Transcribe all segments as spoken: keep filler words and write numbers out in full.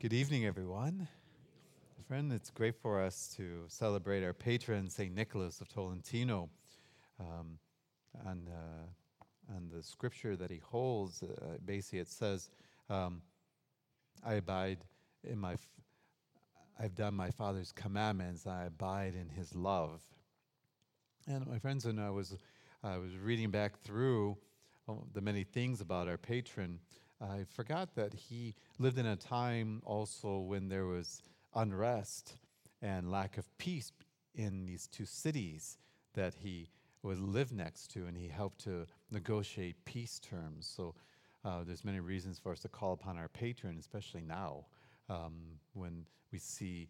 Good evening, everyone. Friend, it's great for us to celebrate our patron, Saint Nicholas of Tolentino, um, and, uh, and the scripture that he holds. Uh, basically, it says, um, I abide in my, f- I've done my Father's commandments, I abide in his love. And my friends, and I was, I was reading back through the many things about our patron. I forgot that he lived in a time also when there was unrest and lack of peace in these two cities that he would live next to, and he helped to negotiate peace terms. So uh, there's many reasons for us to call upon our patron, especially now um, when we see,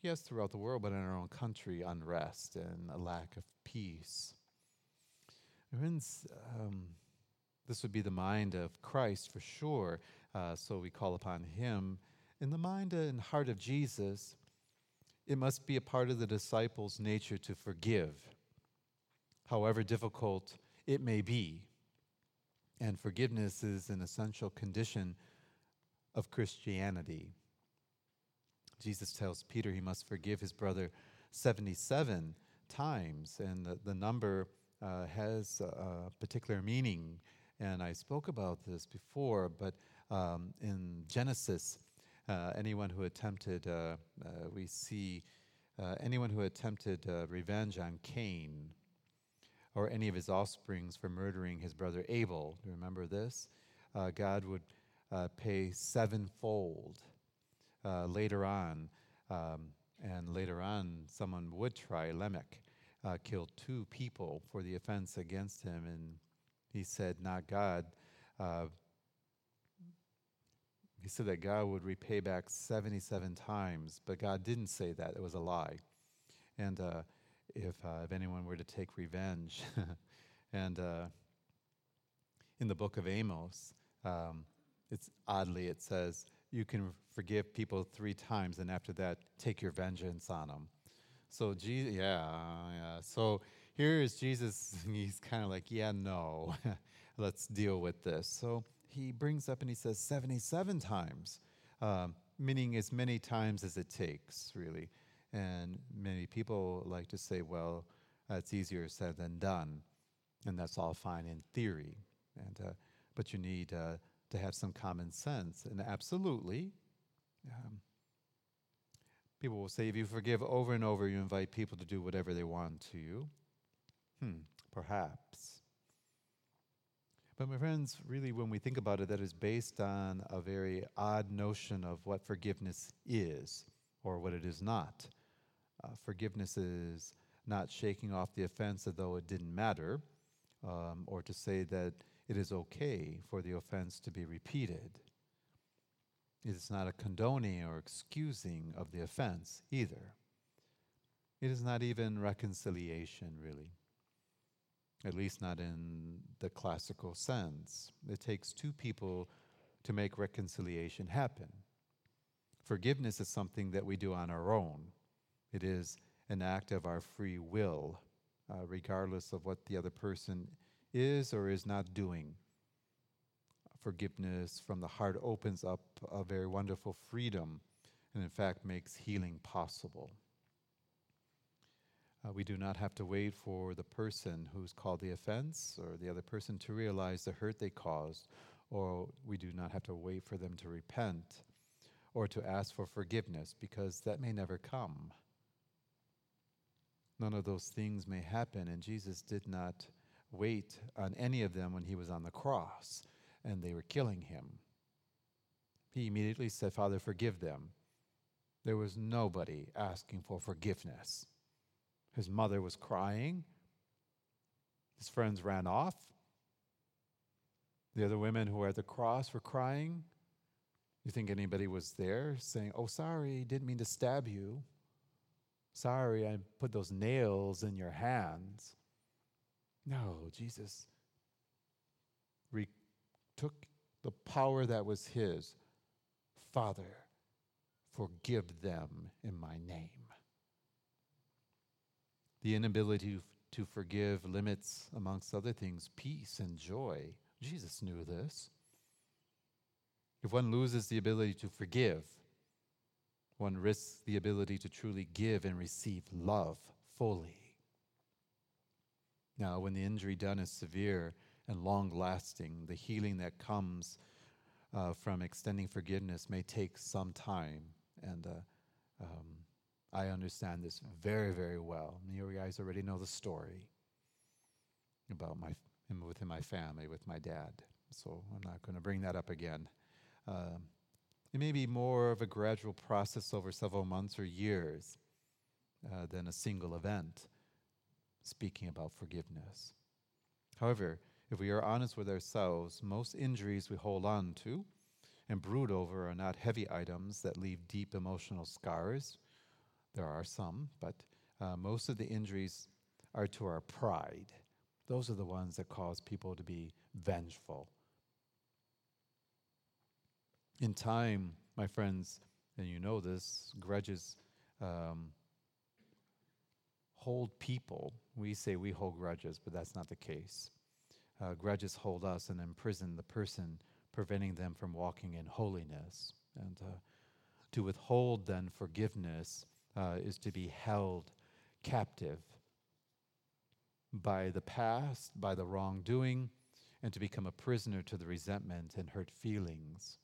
yes, throughout the world, but in our own country, unrest and a lack of peace. Friends, um, this would be the mind of Christ for sure, uh, so we call upon him. In the mind and heart of Jesus, it must be a part of the disciples' nature to forgive, however difficult it may be. And forgiveness is an essential condition of Christianity. Jesus tells Peter he must forgive his brother seventy-seven times, and the, the number uh, has a, a particular meaning. And I spoke about this before, but um, in Genesis, Uh, anyone who attempted, uh, uh, we see uh, anyone who attempted uh, revenge on Cain or any of his offsprings for murdering his brother Abel, do you remember this? Uh, God would uh, pay sevenfold uh, later on, um, and later on someone would try, Lamech, uh, killed two people for the offense against him, and he said, not God, uh, He said that God would repay back seventy-seven times, but God didn't say that. It was a lie. And uh, if, uh, if anyone were to take revenge, and uh, in the book of Amos, um, it's oddly, it says, you can forgive people three times, and after that, take your vengeance on them. So, Jesus, yeah, yeah. So here is Jesus, and he's kind of like, yeah, no, let's deal with this. So he brings up and he says seventy-seven times, uh, meaning as many times as it takes, really. And many people like to say, well, it's easier said than done, and that's all fine in theory. And uh, but you need uh, to have some common sense. And absolutely, um, people will say, if you forgive over and over, you invite people to do whatever they want to you. Hmm, perhaps. But my friends, really, when we think about it, that is based on a very odd notion of what forgiveness is or what it is not. Uh, forgiveness is not shaking off the offense as though it didn't matter, um, or to say that it is okay for the offense to be repeated. It is not a condoning or excusing of the offense either. It is not even reconciliation, really. At least not in the classical sense. It takes two people to make reconciliation happen. Forgiveness is something that we do on our own. It is an act of our free will, uh, regardless of what the other person is or is not doing. Forgiveness from the heart opens up a very wonderful freedom and, in fact, makes healing possible. Uh, we do not have to wait for the person who's called the offense or the other person to realize the hurt they caused, or we do not have to wait for them to repent or to ask for forgiveness, because that may never come. None of those things may happen, and Jesus did not wait on any of them when he was on the cross and they were killing him. He immediately said, Father, forgive them. There was nobody asking for forgiveness. His mother was crying. His friends ran off. The other women who were at the cross were crying. You think anybody was there saying, oh, sorry, didn't mean to stab you. Sorry, I put those nails in your hands. No, Jesus re- took the power that was his. Father, forgive them in my name. The inability to forgive limits, amongst other things, peace and joy. Jesus knew this. If one loses the ability to forgive, one risks the ability to truly give and receive love fully. Now, when the injury done is severe and long-lasting, the healing that comes uh, from extending forgiveness may take some time. And uh, um, I understand this very, very well. You guys already know the story about my f- within my family, with my dad. So I'm not going to bring that up again. Uh, it may be more of a gradual process over several months or years uh, than a single event. Speaking about forgiveness. However, if we are honest with ourselves, most injuries we hold on to and brood over are not heavy items that leave deep emotional scars. There are some, but uh, most of the injuries are to our pride. Those are the ones that cause people to be vengeful. In time, my friends, and you know this, grudges um, hold people. We say we hold grudges, but that's not the case. Uh, grudges hold us and imprison the person, preventing them from walking in holiness. And uh, to withhold then forgiveness uh, is to be held captive by the past, by the wrongdoing, and to become a prisoner to the resentment and hurt feelings.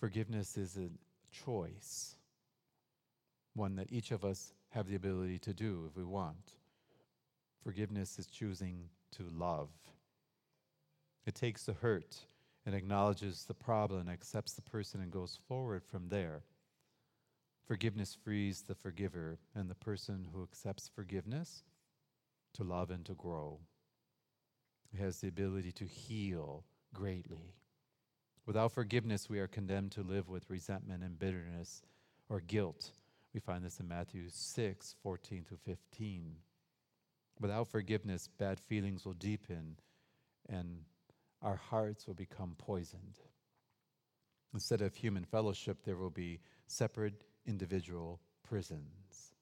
Forgiveness is a choice, one that each of us have the ability to do if we want. Forgiveness is choosing to love. It takes the hurt and acknowledges the problem, accepts the person, and goes forward from there. Forgiveness frees the forgiver and the person who accepts forgiveness to love and to grow. It has the ability to heal greatly. Without forgiveness, we are condemned to live with resentment and bitterness or guilt. We find this in Matthew six, fourteen through fifteen. Without forgiveness, bad feelings will deepen and our hearts will become poisoned. Instead of human fellowship, there will be separate individual prisons.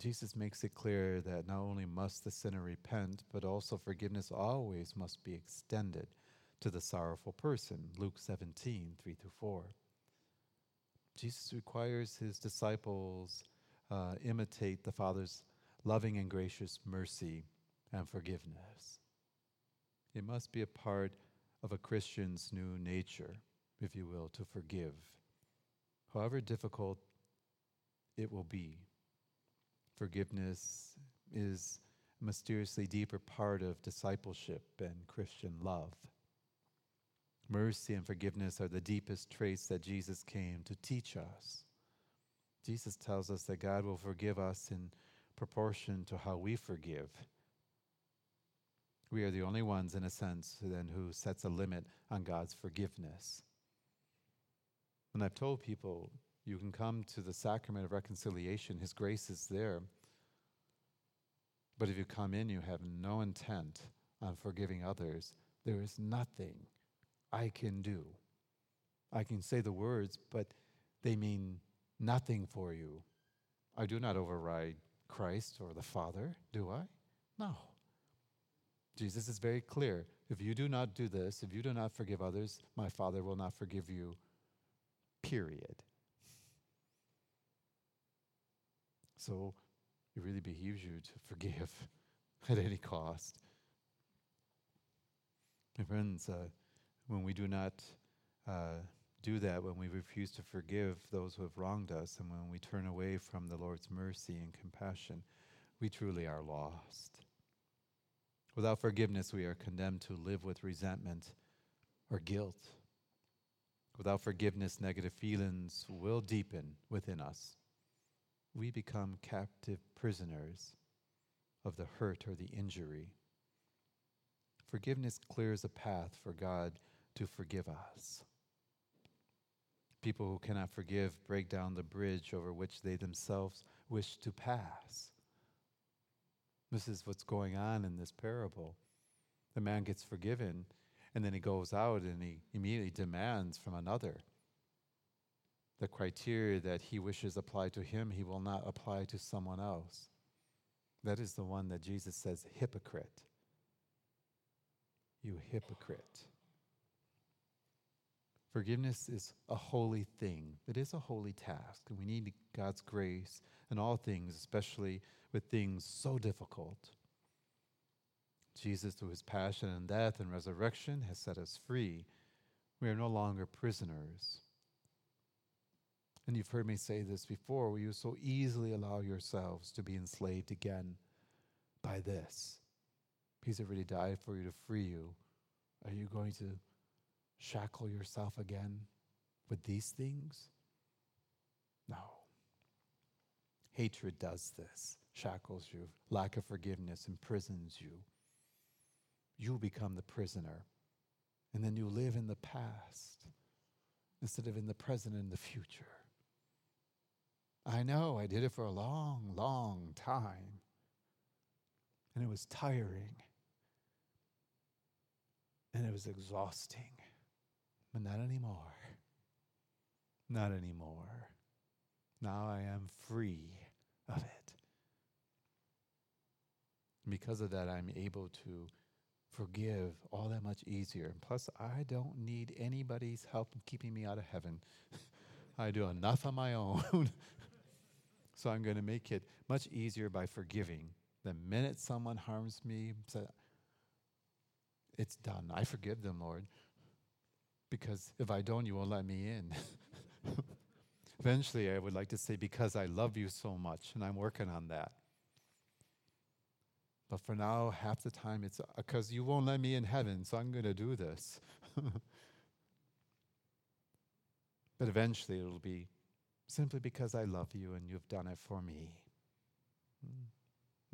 Jesus makes it clear that not only must the sinner repent, but also forgiveness always must be extended to the sorrowful person. Luke seventeen, three through four. Jesus requires his disciples uh, imitate the Father's loving and gracious mercy and forgiveness. It must be a part of a Christian's new nature, if you will, to forgive, however difficult it will be. Forgiveness is a mysteriously deeper part of discipleship and Christian love. Mercy and forgiveness are the deepest traits that Jesus came to teach us. Jesus tells us that God will forgive us in proportion to how we forgive. We are the only ones, in a sense, then, who sets a limit on God's forgiveness. And I've told people, you can come to the Sacrament of Reconciliation. His grace is there. But if you come in, you have no intent on forgiving others. There is nothing I can do. I can say the words, but they mean nothing for you. I do not override Christ or the Father, do I? No. Jesus is very clear. If you do not do this, if you do not forgive others, my Father will not forgive you, period. So it really behooves you to forgive at any cost. My friends, uh, When we do not uh, do that, when we refuse to forgive those who have wronged us, and when we turn away from the Lord's mercy and compassion, we truly are lost. Without forgiveness, we are condemned to live with resentment or guilt. Without forgiveness, negative feelings will deepen within us. We become captive prisoners of the hurt or the injury. Forgiveness clears a path for God to forgive us. People who cannot forgive break down the bridge over which they themselves wish to pass. This is what's going on in this parable. The man gets forgiven, and then he goes out and he immediately demands from another. The criteria that he wishes apply to him, he will not apply to someone else. That is the one that Jesus says, hypocrite. You hypocrite. Forgiveness is a holy thing. It is a holy task, and we need God's grace in all things, especially with things so difficult. Jesus, through his passion and death and resurrection, has set us free. We are no longer prisoners. And you've heard me say this before, where you so easily allow yourselves to be enslaved again by this. He's already died for you to free you. Are you going to shackle yourself again with these things? No. Hatred does this, shackles you. Lack of forgiveness imprisons you. You become the prisoner. And then you live in the past instead of in the present and the future. I know I did it for a long, long time. And it was tiring. And it was exhausting. But not anymore. Not anymore. Now I am free of it. And because of that, I'm able to forgive all that much easier. And plus, I don't need anybody's help in keeping me out of heaven. I do enough on my own. So I'm going to make it much easier by forgiving. The minute someone harms me, it's done. I forgive them, Lord. Because if I don't, you won't let me in. Eventually, I would like to say, because I love you so much, and I'm working on that. But for now, half the time, it's because you won't let me in heaven, so I'm going to do this. But eventually, it'll be simply because I love you and you've done it for me.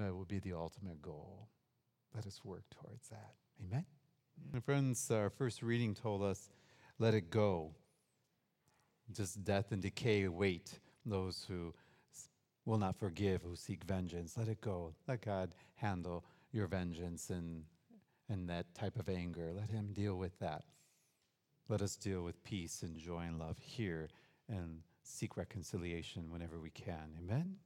That will be the ultimate goal. Let us work towards that. Amen? And friends, our first reading told us, let it go. Just death and decay await those who will not forgive, who seek vengeance. Let it go. Let God handle your vengeance and, and that type of anger. Let him deal with that. Let us deal with peace and joy and love here and seek reconciliation whenever we can. Amen?